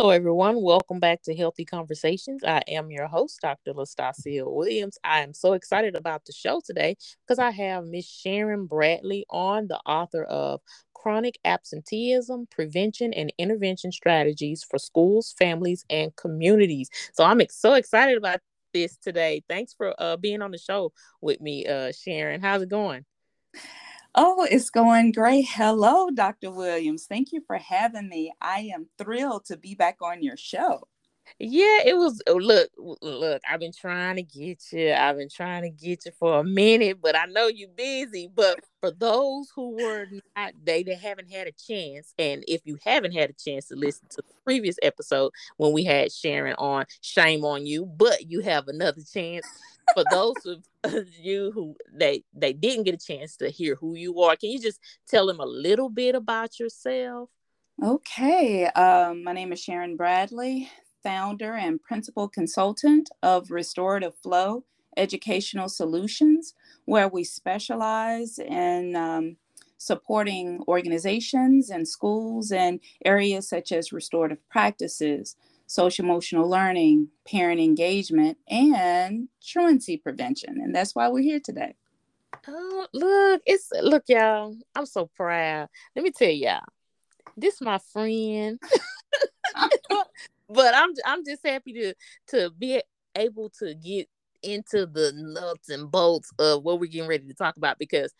Hello, everyone. Welcome back to Healthy Conversations. I am your host, Dr. Lestasiel Williams. I am so excited about the show today because I have Miss Sharon Bradley on, the author of Chronic Absenteeism Prevention and Intervention Strategies for Schools, Families, and Communities. So I'm so excited about this today. Thanks for being on the show with me, Sharon. How's it going? Oh, it's going great. Hello, Dr. Williams. Thank you for having me. I am thrilled to be back on your show. Yeah, it was. Look, I've been trying to get you. I've been trying to get you for a minute, but I know you're busy. But for those who were not, they haven't had a chance. And if you haven't had a chance to listen to the previous episode when we had Sharon on, shame on you, but you have another chance. For those of you who they didn't get a chance to hear who you are, can you just tell them a little bit about yourself? Okay. My name is Sharon Bradley, founder and principal consultant of Restorative Flow Educational Solutions, where we specialize in supporting organizations and schools in areas such as restorative practices, social-emotional learning, parent engagement, and truancy prevention. And that's why we're here today. Oh, look, y'all, I'm so proud. Let me tell y'all, this is my friend. But I'm just happy to be able to get into the nuts and bolts of what we're getting ready to talk about, because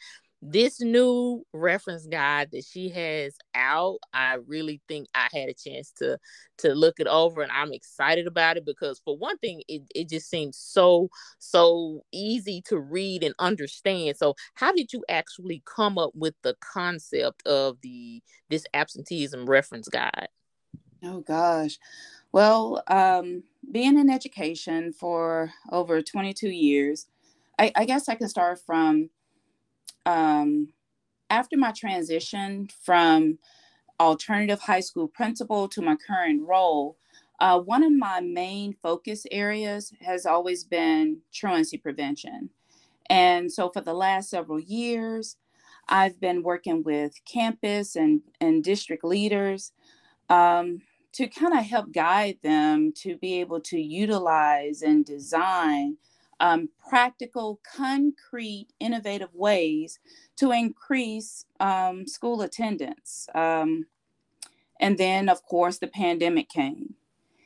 this new reference guide that she has out, I really think I had a chance to look it over, and I'm excited about it because, for one thing, it just seems so easy to read and understand. So how did you actually come up with the concept of this absenteeism reference guide? Oh, gosh. Well, being in education for over 22 years, I guess I can start from after my transition from alternative high school principal to my current role. One of my main focus areas has always been truancy prevention. And so for the last several years, I've been working with campus and district leaders to kind of help guide them to be able to utilize and design practical, concrete, innovative ways to increase school attendance. And then, of course, the pandemic came.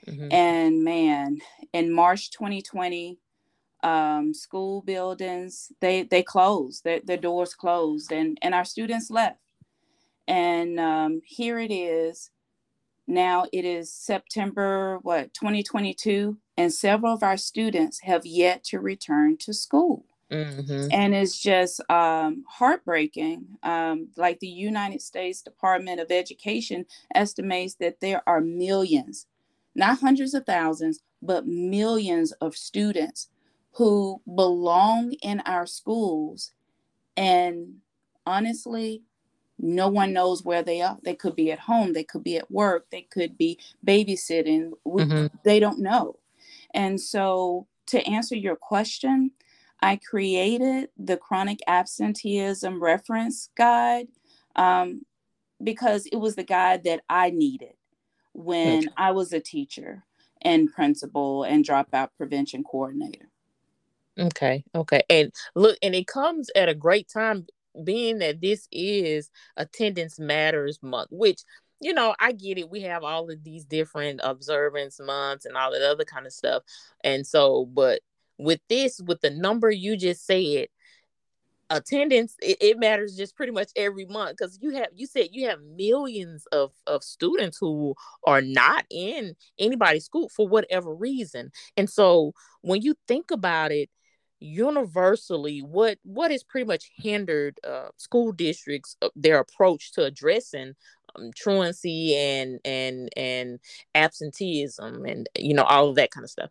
Mm-hmm. And man, in March 2020, school buildings, they closed, their doors closed, and our students left. And here it is. Now it is September, 2022, and several of our students have yet to return to school. Mm-hmm. And it's just heartbreaking. Like the United States Department of Education estimates that there are millions, not hundreds of thousands, but millions of students who belong in our schools. And honestly, no one knows where they are. They could be at home. They could be at work. They could be babysitting. Mm-hmm. They don't know. And so to answer your question, I created the Chronic Absenteeism Reference Guide because it was the guide that I needed when I was a teacher and principal and dropout prevention coordinator. Okay. And look, and it comes at a great time, being that this is Attendance Matters Month, which, you know, I get it. We have all of these different observance months and all that other kind of stuff. And so, but with this, with the number you just said, attendance, it matters just pretty much every month, because you said you have millions of students who are not in anybody's school for whatever reason. And so when you think about it, universally, what has pretty much hindered school districts, their approach to addressing truancy and absenteeism and, you know, all of that kind of stuff?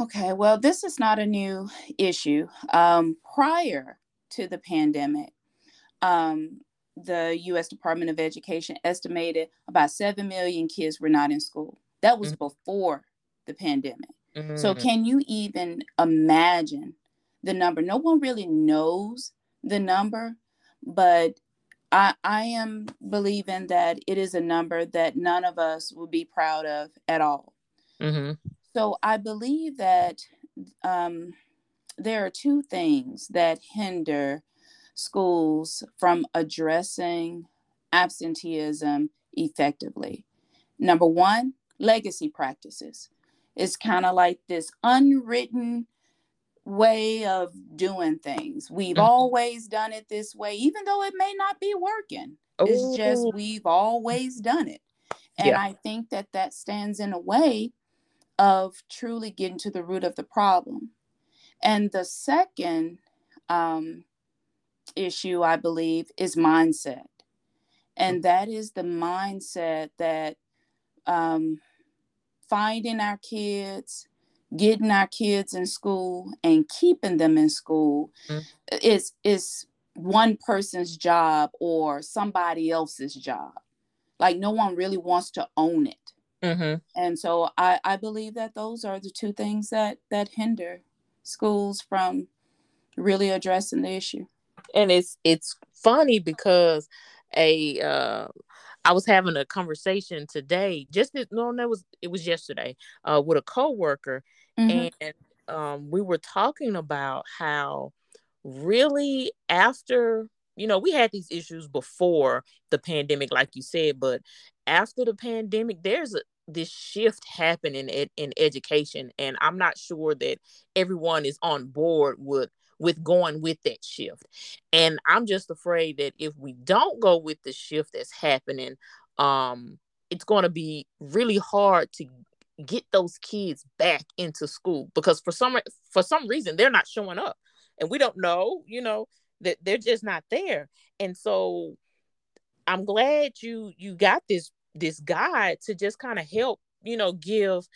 Okay, well, this is not a new issue. Prior to the pandemic, the U.S. Department of Education estimated about 7 million kids were not in school. That was before the pandemic. Mm-hmm. So can you even imagine the number? No one really knows the number, but I am believing that it is a number that none of us will be proud of at all. Mm-hmm. So I believe that there are two things that hinder schools from addressing absenteeism effectively. Number one, legacy practices. It's kind of like this unwritten way of doing things. We've always done it this way, even though it may not be working. Ooh. It's just we've always done it. And yeah. I think that that stands in a way of truly getting to the root of the problem. And the second issue, I believe, is mindset. And that is the mindset that finding our kids, getting our kids in school and keeping them in school is one person's job or somebody else's job. Like no one really wants to own it. Mm-hmm. And so I believe that those are the two things that hinder schools from really addressing the issue. And it's funny because I was having a conversation today. It was yesterday with a coworker, mm-hmm. and we were talking about how really after, you know, we had these issues before the pandemic, like you said, but after the pandemic, there's this shift happening in education, and I'm not sure that everyone is on board with going with that shift. And I'm just afraid that if we don't go with the shift that's happening, it's going to be really hard to get those kids back into school, because for some reason they're not showing up, and we don't know, you know, that they're just not there. And so I'm glad you got this guide to just kind of help, you know, give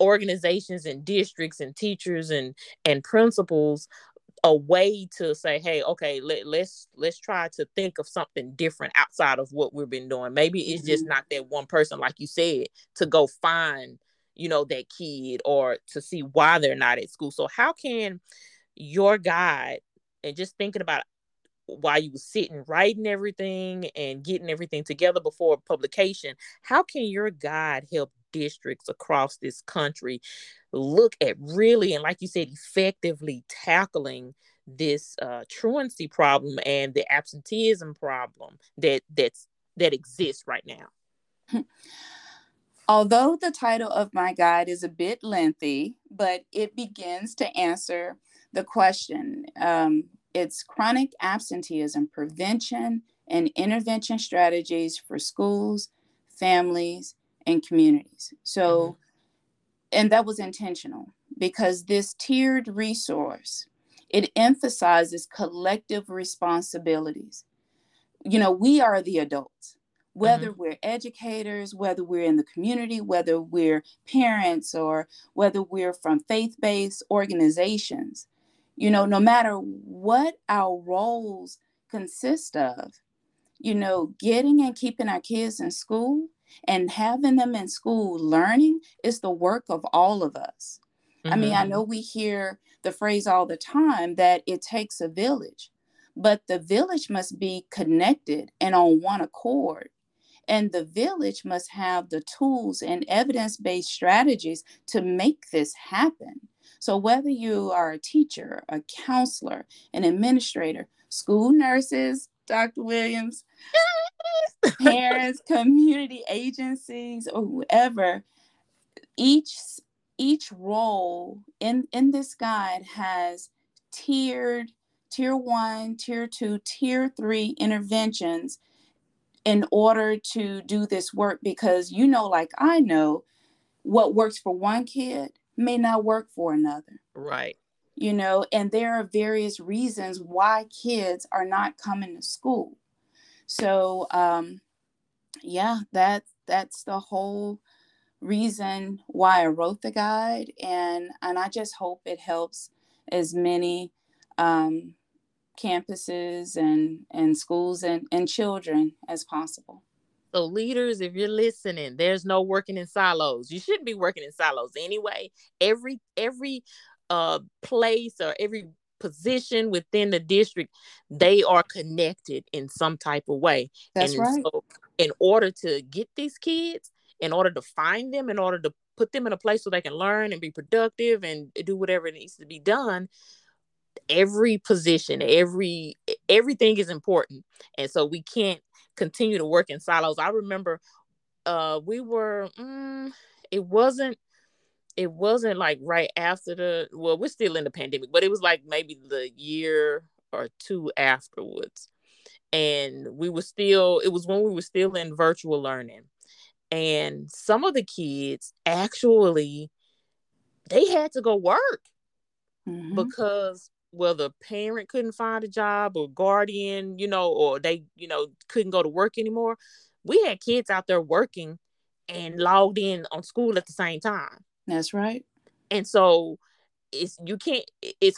organizations and districts and teachers and principals a way to say, hey, okay, let's try to think of something different outside of what we've been doing. Maybe it's mm-hmm. just not that one person, like you said, to go find, you know, that kid or to see why they're not at school. So how can your guide, and just thinking about while you were sitting, writing everything and getting everything together before publication, how can your guide help districts across this country look at really, and like you said, effectively tackling this truancy problem and the absenteeism problem that exists right now? Although the title of my guide is a bit lengthy, but it begins to answer the question. It's Chronic Absenteeism Prevention and Intervention Strategies for Schools, Families, and Communities. So, mm-hmm. and that was intentional, because this tiered resource, it emphasizes collective responsibilities. You know, we are the adults, whether mm-hmm. we're educators, whether we're in the community, whether we're parents, or whether we're from faith-based organizations. You know, no matter what our roles consist of, you know, getting and keeping our kids in school and having them in school learning is the work of all of us. Mm-hmm. I mean, I know we hear the phrase all the time that it takes a village, but the village must be connected and on one accord. And the village must have the tools and evidence-based strategies to make this happen. So whether you are a teacher, a counselor, an administrator, school nurses, Dr. Williams, parents, community agencies, or whoever, each role in this guide has tiered, tier 1, tier 2, tier 3 interventions in order to do this work, because you know, like I know, what works for one kid may not work for another. Right. You know, and there are various reasons why kids are not coming to school. So, yeah, that's the whole reason why I wrote the guide. And I just hope it helps as many campuses and schools and children as possible. So leaders, if you're listening, there's no working in silos. You shouldn't be working in silos anyway. Every place or every position within the district, they are connected in some type of way. That's right. So in order to get these kids, in order to find them, in order to put them in a place so they can learn and be productive and do whatever needs to be done, every position, everything is important. And so we can't continue to work in silos. I remember it wasn't like right after we're still in the pandemic, but it was like maybe the year or two afterwards. And it was when we were still in virtual learning. And some of the kids actually, they had to go work because whether parent couldn't find a job or guardian, or they, couldn't go to work anymore. We had kids out there working and logged in on school at the same time. That's right. And so it's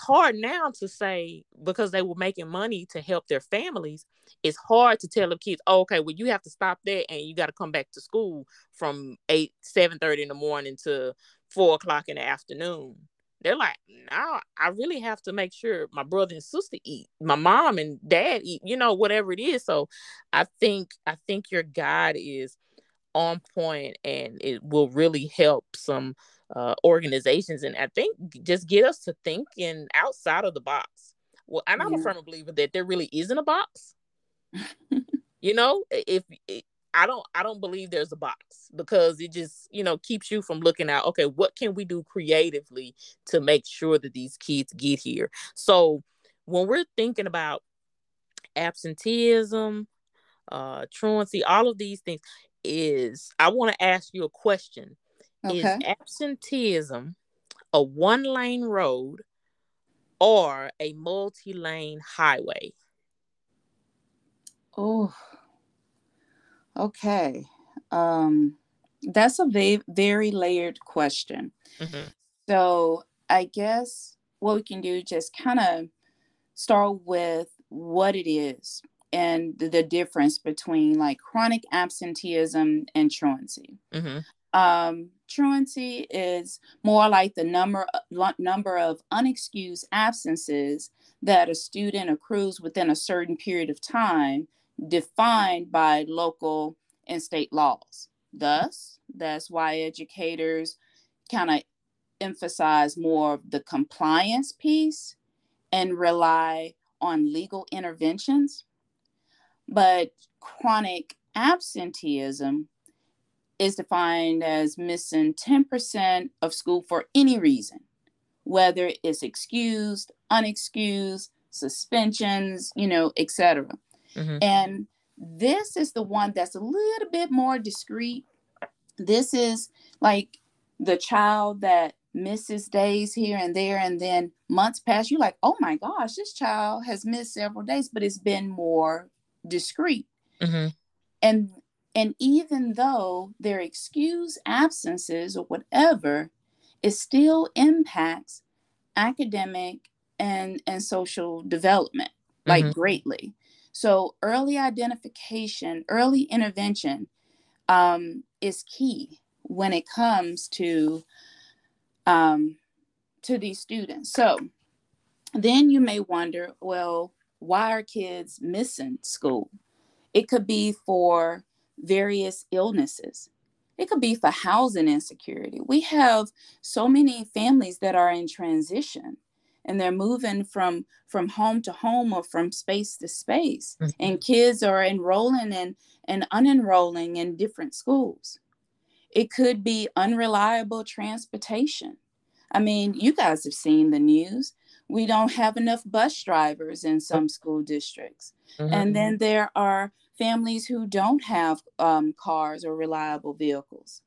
hard now to say, because they were making money to help their families, it's hard to tell the kids, oh, okay, well, you have to stop that and you got to come back to school from 7:30 in the morning to 4:00 in the afternoon. They're like, no, I really have to make sure my brother and sister eat, my mom and dad eat, whatever it is. So I think your guide is on point, and it will really help some organizations. And I think just get us to thinking outside of the box. Well, and I'm a firm believer that there really isn't a box. I don't believe there's a box, because it just, keeps you from looking out, okay, what can we do creatively to make sure that these kids get here? So when we're thinking about absenteeism, truancy, all of these things, I want to ask you a question. Okay. Is absenteeism a one-lane road or a multi-lane highway? Oh, okay. That's a very layered question. Mm-hmm. So I guess what we can do, just kind of start with what it is and the difference between like chronic absenteeism and truancy. Mm-hmm. Truancy is more like the number of unexcused absences that a student accrues within a certain period of time, defined by local and state laws. Thus, that's why educators kind of emphasize more of the compliance piece and rely on legal interventions. But chronic absenteeism is defined as missing 10% of school for any reason, whether it's excused, unexcused, suspensions, et cetera. Mm-hmm. And this is the one that's a little bit more discreet. This is like the child that misses days here and there, and then months pass. You're like, oh my gosh, this child has missed several days, but it's been more discreet. Mm-hmm. And even though their excused absences or whatever, it still impacts academic and social development, like greatly. So early identification, early intervention is key when it comes to these students. So then you may wonder, well, why are kids missing school? It could be for various illnesses. It could be for housing insecurity. We have so many families that are in transition, and they're moving from home to home or from space to space. Mm-hmm. And kids are enrolling and unenrolling in different schools. It could be unreliable transportation. I mean, you guys have seen the news. We don't have enough bus drivers in some school districts. Mm-hmm. And then there are families who don't have cars or reliable vehicles.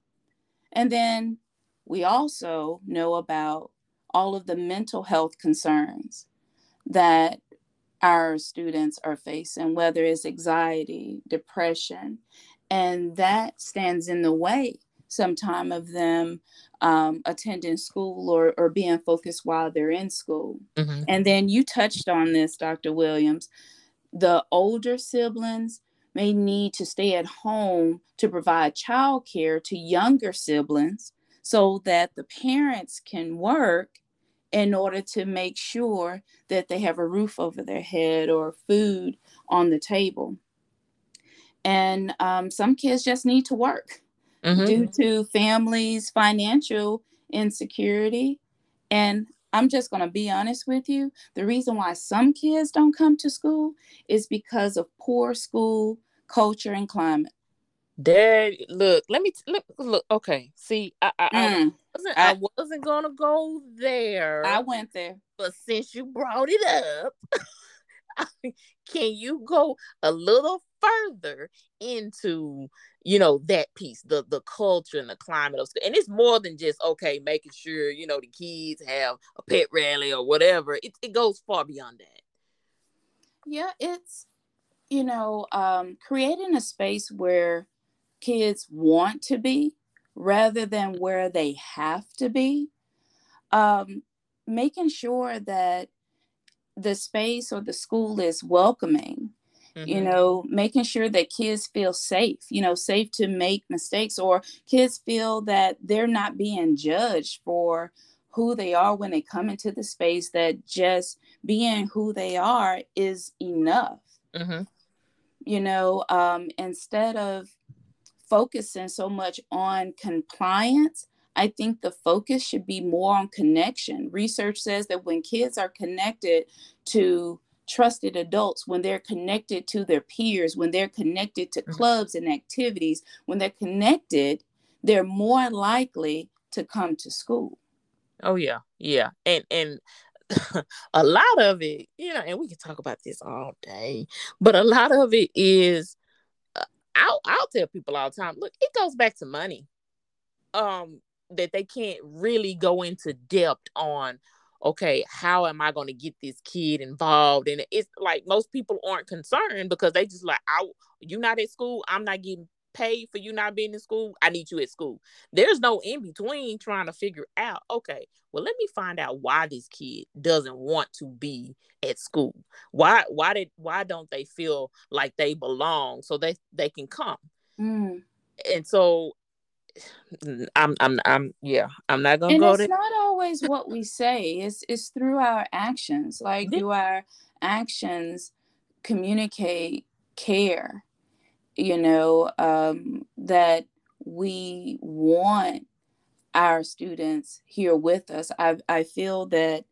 And then we also know about all of the mental health concerns that our students are facing, whether it's anxiety, depression, and that stands in the way sometimes of them attending school or being focused while they're in school. Mm-hmm. And then you touched on this, Dr. Williams, the older siblings may need to stay at home to provide childcare to younger siblings so that the parents can work in order to make sure that they have a roof over their head or food on the table. And some kids just need to work due to families' financial insecurity. And I'm just going to be honest with you. The reason why some kids don't come to school is because of poor school culture and climate. Dad, look, let me look. Okay, see, I wasn't gonna go there. I went there, but since you brought it up, can you go a little further into, you know, that piece, the culture and the climate of school? And it's more than just okay, making sure, you know, the kids have a pet rally or whatever. It goes far beyond that. Yeah, it's, you know, creating a space where kids want to be rather than where they have to be. Making sure that the space or the school is welcoming, you know, making sure that kids feel safe, you know, safe to make mistakes, or kids feel that they're not being judged for who they are when they come into the space, that just being who they are is enough. You know, instead of focusing so much on compliance, I think the focus should be more on connection. Research says that when kids are connected to trusted adults, when they're connected to their peers, when they're connected to clubs and activities, when they're connected, they're more likely to come to school. Oh, yeah. Yeah. And a lot of it, you know, and we can talk about this all day, but a lot of it is, I'll tell people all the time, look, it goes back to money, that they can't really go into depth on, okay, how am I going to get this kid involved? And it's like, most people aren't concerned because they just like, you're not at school, I'm not getting paid for you not being in school, I need you at school. There's no in between trying to figure out, okay, well, let me find out why this kid doesn't want to be at school. Why don't they feel like they belong so they can come? And so I'm not gonna go there. It's not always what we say. It's through our actions. Like, do our actions communicate care? You know, that we want our students here with us. I feel that,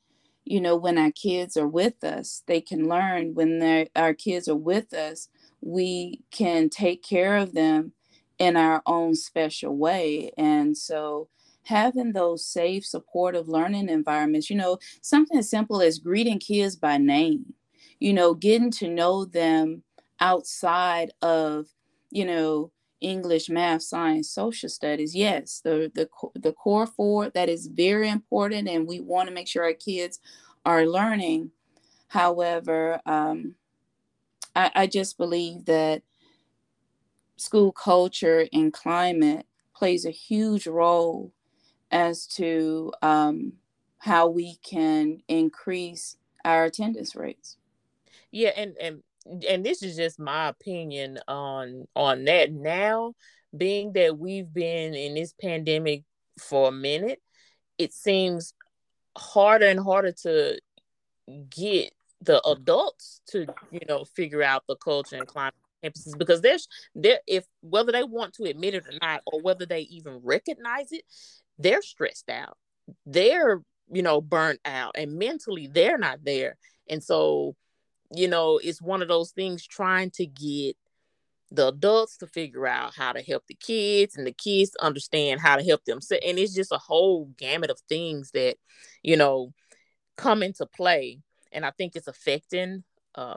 you know, when our kids are with us, they can learn. When our kids are with us, we can take care of them in our own special way. And so having those safe, supportive learning environments, you know, something as simple as greeting kids by name, you know, getting to know them outside of, you know, English, math, science, social studies. Yes, the core four, that is very important, and we want to make sure our kids are learning. However, I just believe that school culture and climate plays a huge role as to how we can increase our attendance rates. Yeah, and this is just my opinion on that now, being that we've been in this pandemic for a minute, it seems harder and harder to get the adults to, you know, figure out the culture and climate campuses, because they're if whether they want to admit it or not, or whether they even recognize it, they're stressed out, they're, you know, burnt out, and mentally they're not there. And so, you know, it's one of those things trying to get the adults to figure out how to help the kids and the kids to understand how to help them. And it's just a whole gamut of things that, you know, come into play. And I think it's affecting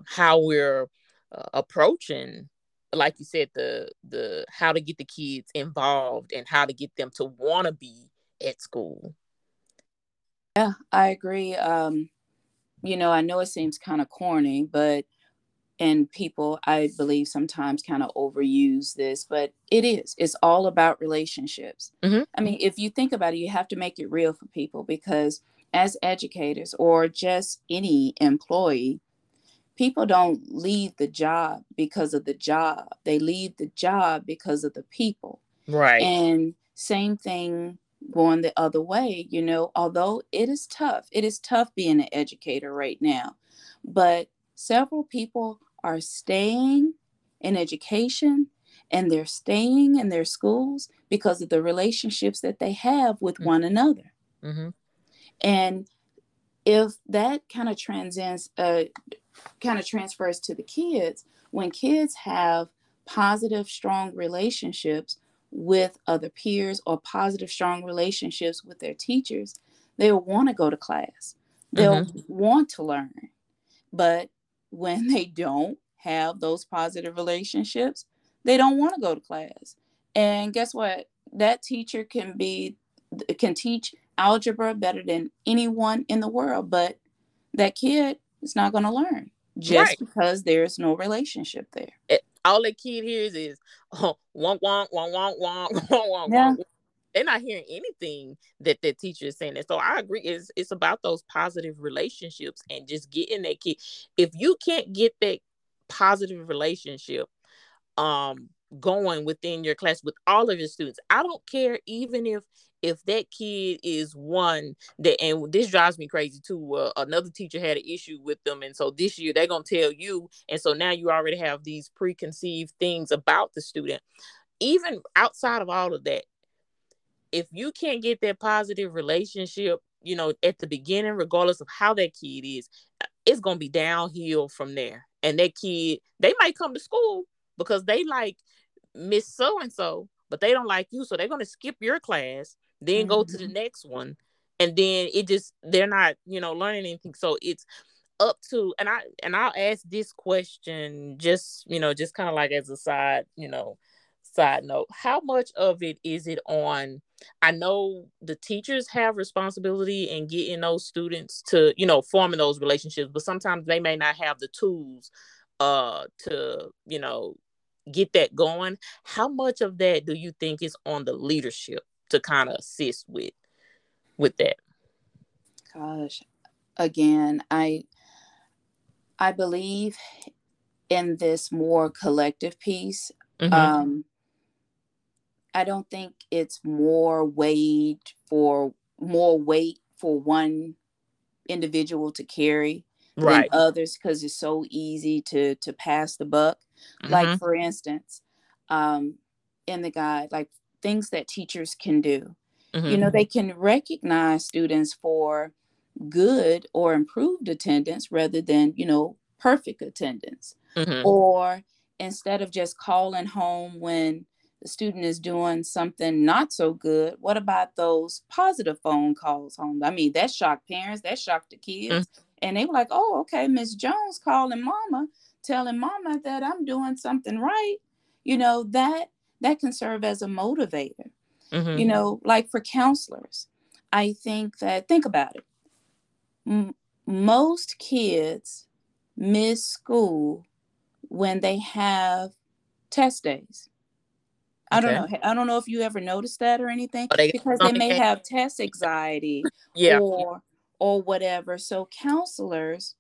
how we're approaching, like you said, the how to get the kids involved and how to get them to want to be at school. Yeah, I agree. You know, I know it seems kind of corny, and people, I believe, sometimes kind of overuse this, but it is. It's all about relationships. I mean, if you think about it, you have to make it real for people, because as educators or just any employee, people don't leave the job because of the job. They leave the job because of the people. Right. And same thing going the other way, you know, although it is tough being an educator right now, but several people are staying in education and they're staying in their schools because of the relationships that they have with mm-hmm. one another. Mm-hmm. And if that kind of transfers to the kids, when kids have positive, strong relationships with other peers or positive, strong relationships with their teachers, they'll want to go to class. They'll mm-hmm. want to learn. But when they don't have those positive relationships, they don't want to go to class. And guess what? That teacher can teach algebra better than anyone in the world, but that kid is not going to learn just right. because there's no relationship there. All the kid hears is wonk, wonk, wonk, wonk, wonk, wonk, yeah. wonk. They're not hearing anything that the teacher is saying. And so I agree. It's about those positive relationships and just getting that kid. If you can't get that positive relationship going within your class with all of your students, I don't care, even if that kid is one that, and this drives me crazy too, another teacher had an issue with them, and so this year they're gonna tell you, and so now you already have these preconceived things about the student. Even outside of all of that, if you can't get that positive relationship, you know, at the beginning, regardless of how that kid is, it's gonna be downhill from there. And that kid, they might come to school because they like Miss So-and-so, but they don't like you. So they're going to skip your class, then mm-hmm. go to the next one. And then they're not, you know, learning anything. So it's up to, and I'll ask this question just, you know, just kind of like as a side note, how much of it is it on? I know the teachers have responsibility in getting those students to, you know, forming those relationships, but sometimes they may not have the tools to, you know, get that going. How much of that do you think is on the leadership to kind of assist with that? Gosh, again, I believe in this more collective piece. Mm-hmm. I don't think it's more weight for one individual to carry right. than others, because it's so easy to pass the buck. Mm-hmm. Like, for instance, in the guide, like things that teachers can do, mm-hmm. you know, they can recognize students for good or improved attendance rather than, you know, perfect attendance. Mm-hmm. Or instead of just calling home when the student is doing something not so good, what about those positive phone calls home? I mean, that shocked parents, that shocked the kids. Mm-hmm. And they were like, oh, okay, Miss Jones calling mama, telling mama that I'm doing something right. You know, that can serve as a motivator. Mm-hmm. You know, like for counselors, I think that, think about it. Most kids miss school when they have test days. I don't know. I don't know if you ever noticed that or anything, because they may have test anxiety yeah. or whatever. So counselors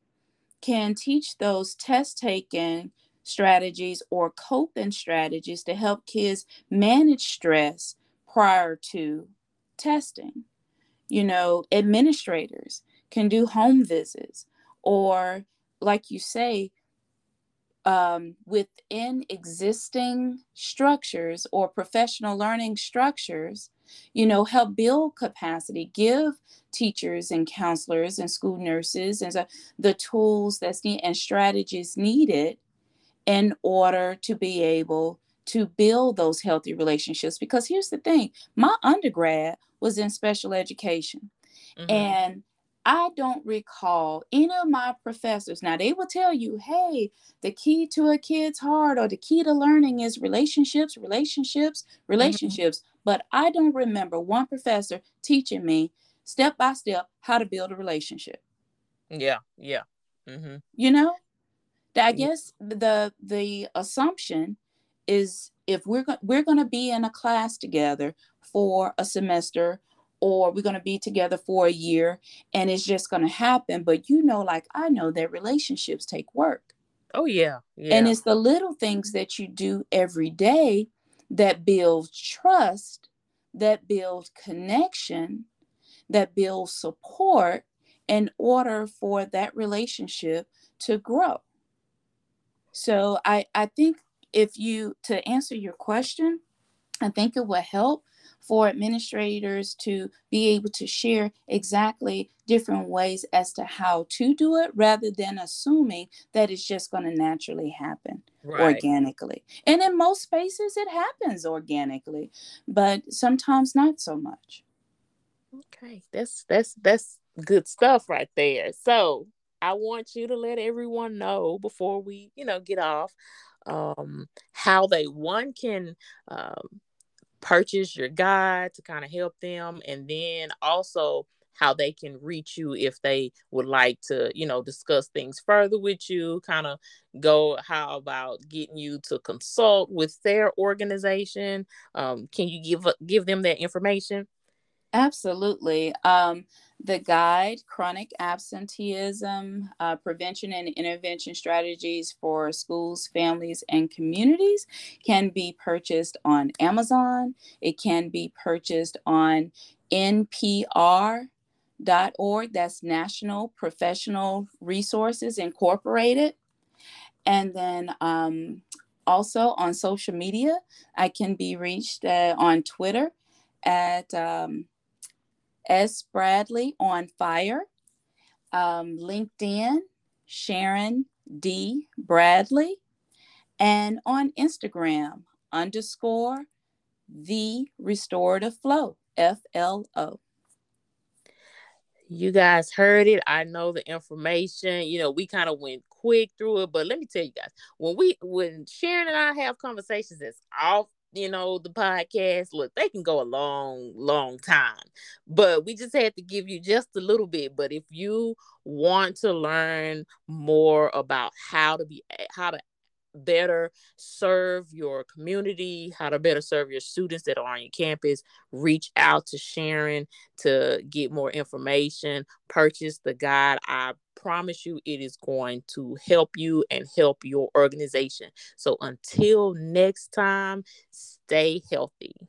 can teach those test-taking strategies or coping strategies to help kids manage stress prior to testing. You know, administrators can do home visits, or like you say, within existing structures or professional learning structures, you know, help build capacity, give teachers and counselors and school nurses and the tools that's needed and strategies needed in order to be able to build those healthy relationships. Because here's the thing, my undergrad was in special education, mm-hmm. and I don't recall any of my professors. Now, they will tell you, hey, the key to a kid's heart or the key to learning is relationships, relationships, relationships. Mm-hmm. But I don't remember one professor teaching me step by step how to build a relationship. Yeah, yeah. Mm-hmm. You know, I guess the assumption is if we're going to be in a class together for a semester, or we're going to be together for a year, and it's just going to happen. But, you know, like I know that relationships take work. Oh, yeah. Yeah. And it's the little things that you do every day that build trust that build connection, that build support in order for that relationship to grow. So I think if you, to answer your question, I think it will help for administrators to be able to share exactly different ways as to how to do it, rather than assuming that it's just going to naturally happen organically. And in most spaces, it happens organically, but sometimes not so much. Okay, that's good stuff right there. So I want you to let everyone know before we, get off, how they, one, can purchase your guide to kind of help them, and then also how they can reach you if they would like to, discuss things further with you, how about getting you to consult with their organization. Can you give them that information? Absolutely. The guide, Chronic Absenteeism Prevention and Intervention Strategies for Schools, Families, and Communities, can be purchased on Amazon. It can be purchased on NPR.org. That's National Professional Resources Incorporated. And then also on social media, I can be reached on Twitter at S. Bradley on Fire, LinkedIn, Sharon D. Bradley, and on Instagram, _ the Restorative Flow, FLO. You guys heard it. I know the information. We kind of went quick through it, but let me tell you guys, when Sharon and I have conversations, that's off the podcast, look, they can go a long, long time, but we just had to give you just a little bit. But if you want to learn more about how to better serve your community, how to better serve your students that are on your campus, reach out to Sharon to get more information, purchase the guide. I promise you it is going to help you and help your organization. So until next time, stay healthy.